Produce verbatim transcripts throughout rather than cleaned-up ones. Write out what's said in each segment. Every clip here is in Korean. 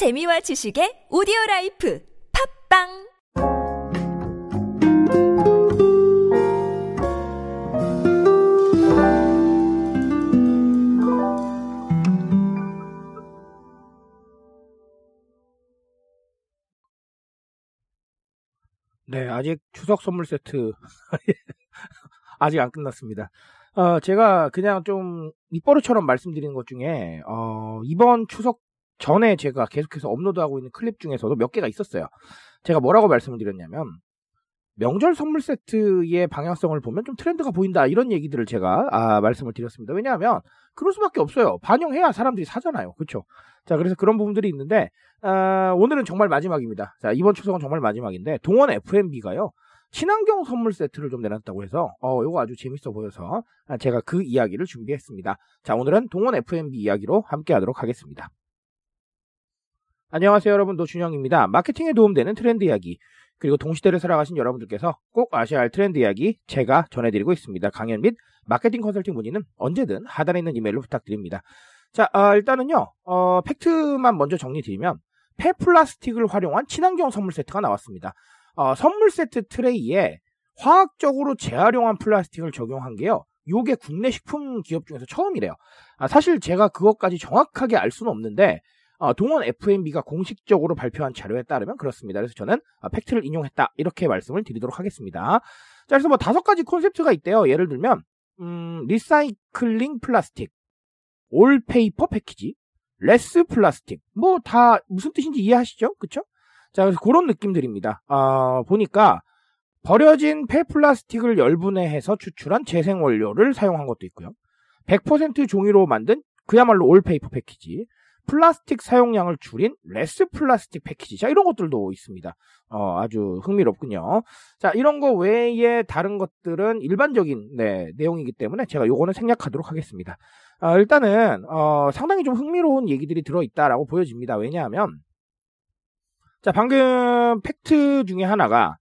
재미와 지식의 오디오라이프 팝빵! 네, 아직 추석 선물 세트 아직 안 끝났습니다. 어, 제가 그냥 좀 밑버릇처럼 말씀드리는 것 중에 어, 이번 추석 전에 제가 계속해서 업로드하고 있는 클립 중에서도 몇 개가 있었어요. 제가 뭐라고 말씀을 드렸냐면 명절 선물 세트의 방향성을 보면 좀 트렌드가 보인다, 이런 얘기들을 제가 아, 말씀을 드렸습니다. 왜냐하면 그럴 수밖에 없어요. 반영해야 사람들이 사잖아요. 그렇죠? 자, 그래서 그런 부분들이 있는데 아, 오늘은 정말 마지막입니다. 자, 이번 추석은 정말 마지막인데 동원 에프 앤 비가요. 친환경 선물 세트를 좀 내놨다고 해서 어, 요거 아주 재밌어 보여서 제가 그 이야기를 준비했습니다. 자, 오늘은 동원 에프 앤 비 이야기로 함께 하도록 하겠습니다. 안녕하세요, 여러분. 노준영입니다. 마케팅에 도움되는 트렌드 이야기, 그리고 동시대를 살아가신 여러분들께서 꼭 아셔야 할 트렌드 이야기 제가 전해드리고 있습니다. 강연 및 마케팅 컨설팅 문의는 언제든 하단에 있는 이메일로 부탁드립니다. 자, 어, 일단은요, 어, 팩트만 먼저 정리드리면 폐플라스틱을 활용한 친환경 선물 세트가 나왔습니다. 어, 선물 세트 트레이에 화학적으로 재활용한 플라스틱을 적용한 게요, 요게 국내 식품 기업 중에서 처음이래요. 아, 사실 제가 그것까지 정확하게 알 수는 없는데 어, 동원 에프 앤 비가 공식적으로 발표한 자료에 따르면 그렇습니다. 그래서 저는 어, 팩트를 인용했다, 이렇게 말씀을 드리도록 하겠습니다. 자, 그래서 뭐 다섯 가지 콘셉트가 있대요. 예를 들면 음, 리사이클링 플라스틱, 올 페이퍼 패키지, 레스 플라스틱, 뭐 다 무슨 뜻인지 이해하시죠? 그쵸? 자, 그래서 그런 느낌들입니다. 어, 보니까 버려진 폐플라스틱을 열분해해서 추출한 재생원료를 사용한 것도 있고요, 백 퍼센트 종이로 만든 그야말로 올 페이퍼 패키지, 플라스틱 사용량을 줄인 레스 플라스틱 패키지, 자, 이런 것들도 있습니다. 어, 아주 흥미롭군요. 자, 이런 거 외에 다른 것들은 일반적인 네, 내용이기 때문에 제가 요거는 생략하도록 하겠습니다. 어, 일단은 어, 상당히 좀 흥미로운 얘기들이 들어있다라고 보여집니다. 왜냐하면 자, 방금 팩트 중에 하나가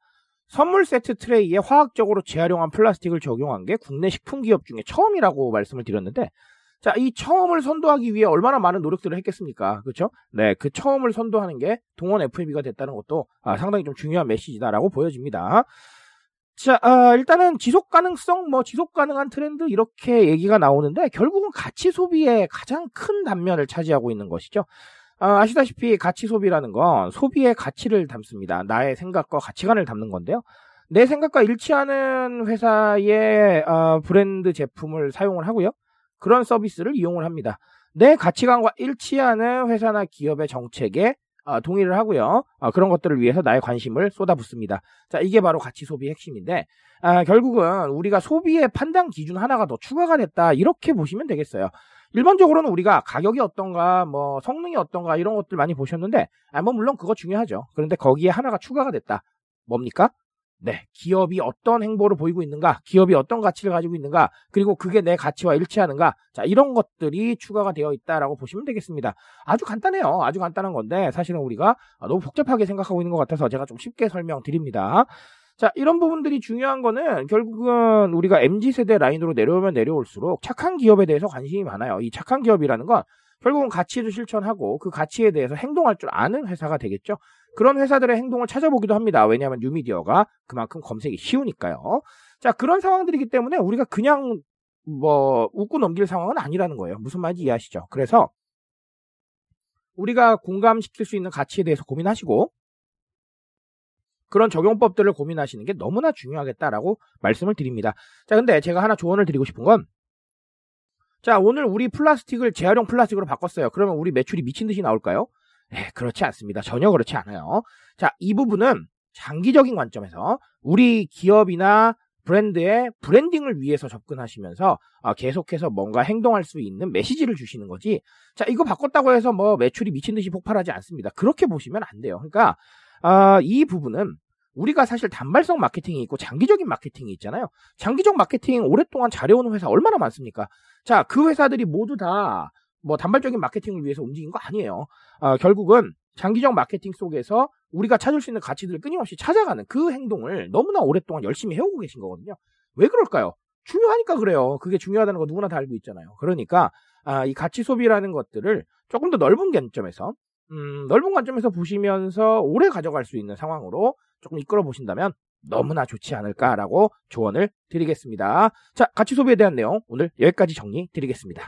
선물 세트 트레이에 화학적으로 재활용한 플라스틱을 적용한 게 국내 식품 기업 중에 처음이라고 말씀을 드렸는데, 자, 이 처음을 선도하기 위해 얼마나 많은 노력들을 했겠습니까? 그렇죠? 네, 그 처음을 선도하는 게 동원 에프 앤 비가 됐다는 것도 아, 상당히 좀 중요한 메시지다라고 보여집니다. 자, 아, 일단은 지속 가능성, 뭐 지속 가능한 트렌드, 이렇게 얘기가 나오는데 결국은 가치 소비의 가장 큰 단면을 차지하고 있는 것이죠. 아, 아시다시피 가치 소비라는 건 소비의 가치를 담습니다. 나의 생각과 가치관을 담는 건데요, 내 생각과 일치하는 회사의 어, 브랜드 제품을 사용을 하고요, 그런 서비스를 이용을 합니다. 내 가치관과 일치하는 회사나 기업의 정책에 어, 동의를 하고요, 어, 그런 것들을 위해서 나의 관심을 쏟아붓습니다. 자, 이게 바로 가치 소비의 핵심인데 아, 결국은 우리가 소비의 판단 기준 하나가 더 추가가 됐다, 이렇게 보시면 되겠어요. 일반적으로는 우리가 가격이 어떤가, 뭐 성능이 어떤가, 이런 것들 많이 보셨는데 아, 뭐 물론 그거 중요하죠. 그런데 거기에 하나가 추가가 됐다. 뭡니까? 네, 기업이 어떤 행보를 보이고 있는가, 기업이 어떤 가치를 가지고 있는가, 그리고 그게 내 가치와 일치하는가, 자, 이런 것들이 추가가 되어 있다라고 보시면 되겠습니다. 아주 간단해요. 아주 간단한 건데 사실은 우리가 너무 복잡하게 생각하고 있는 것 같아서 제가 좀 쉽게 설명드립니다. 자, 이런 부분들이 중요한 거는 결국은 우리가 엠지 세대 라인으로 내려오면 내려올수록 착한 기업에 대해서 관심이 많아요. 이 착한 기업이라는 건 결국은 가치를 실천하고 그 가치에 대해서 행동할 줄 아는 회사가 되겠죠. 그런 회사들의 행동을 찾아보기도 합니다. 왜냐하면 뉴미디어가 그만큼 검색이 쉬우니까요. 자, 그런 상황들이기 때문에 우리가 그냥 뭐 웃고 넘길 상황은 아니라는 거예요. 무슨 말인지 이해하시죠? 그래서 우리가 공감시킬 수 있는 가치에 대해서 고민하시고 그런 적용법들을 고민하시는 게 너무나 중요하겠다라고 말씀을 드립니다. 자, 근데 제가 하나 조언을 드리고 싶은 건, 자, 오늘 우리 플라스틱을 재활용 플라스틱으로 바꿨어요. 그러면 우리 매출이 미친 듯이 나올까요? 에, 그렇지 않습니다. 전혀 그렇지 않아요. 자, 이 부분은 장기적인 관점에서 우리 기업이나 브랜드의 브랜딩을 위해서 접근하시면서 어, 계속해서 뭔가 행동할 수 있는 메시지를 주시는 거지, 자, 이거 바꿨다고 해서 뭐 매출이 미친 듯이 폭발하지 않습니다. 그렇게 보시면 안 돼요. 그러니까 아, 이 부분은 우리가 사실 단발성 마케팅이 있고 장기적인 마케팅이 있잖아요. 장기적 마케팅 오랫동안 잘해오는 회사 얼마나 많습니까? 자, 그 회사들이 모두 다 뭐 단발적인 마케팅을 위해서 움직인 거 아니에요. 아, 결국은 장기적 마케팅 속에서 우리가 찾을 수 있는 가치들을 끊임없이 찾아가는 그 행동을 너무나 오랫동안 열심히 해오고 계신 거거든요. 왜 그럴까요? 중요하니까 그래요. 그게 중요하다는 거 누구나 다 알고 있잖아요. 그러니까 아, 이 가치 소비라는 것들을 조금 더 넓은 관점에서 음, 넓은 관점에서 보시면서 오래 가져갈 수 있는 상황으로 조금 이끌어 보신다면 너무나 좋지 않을까라고 조언을 드리겠습니다. 자, 가치소비에 대한 내용 오늘 여기까지 정리 드리겠습니다.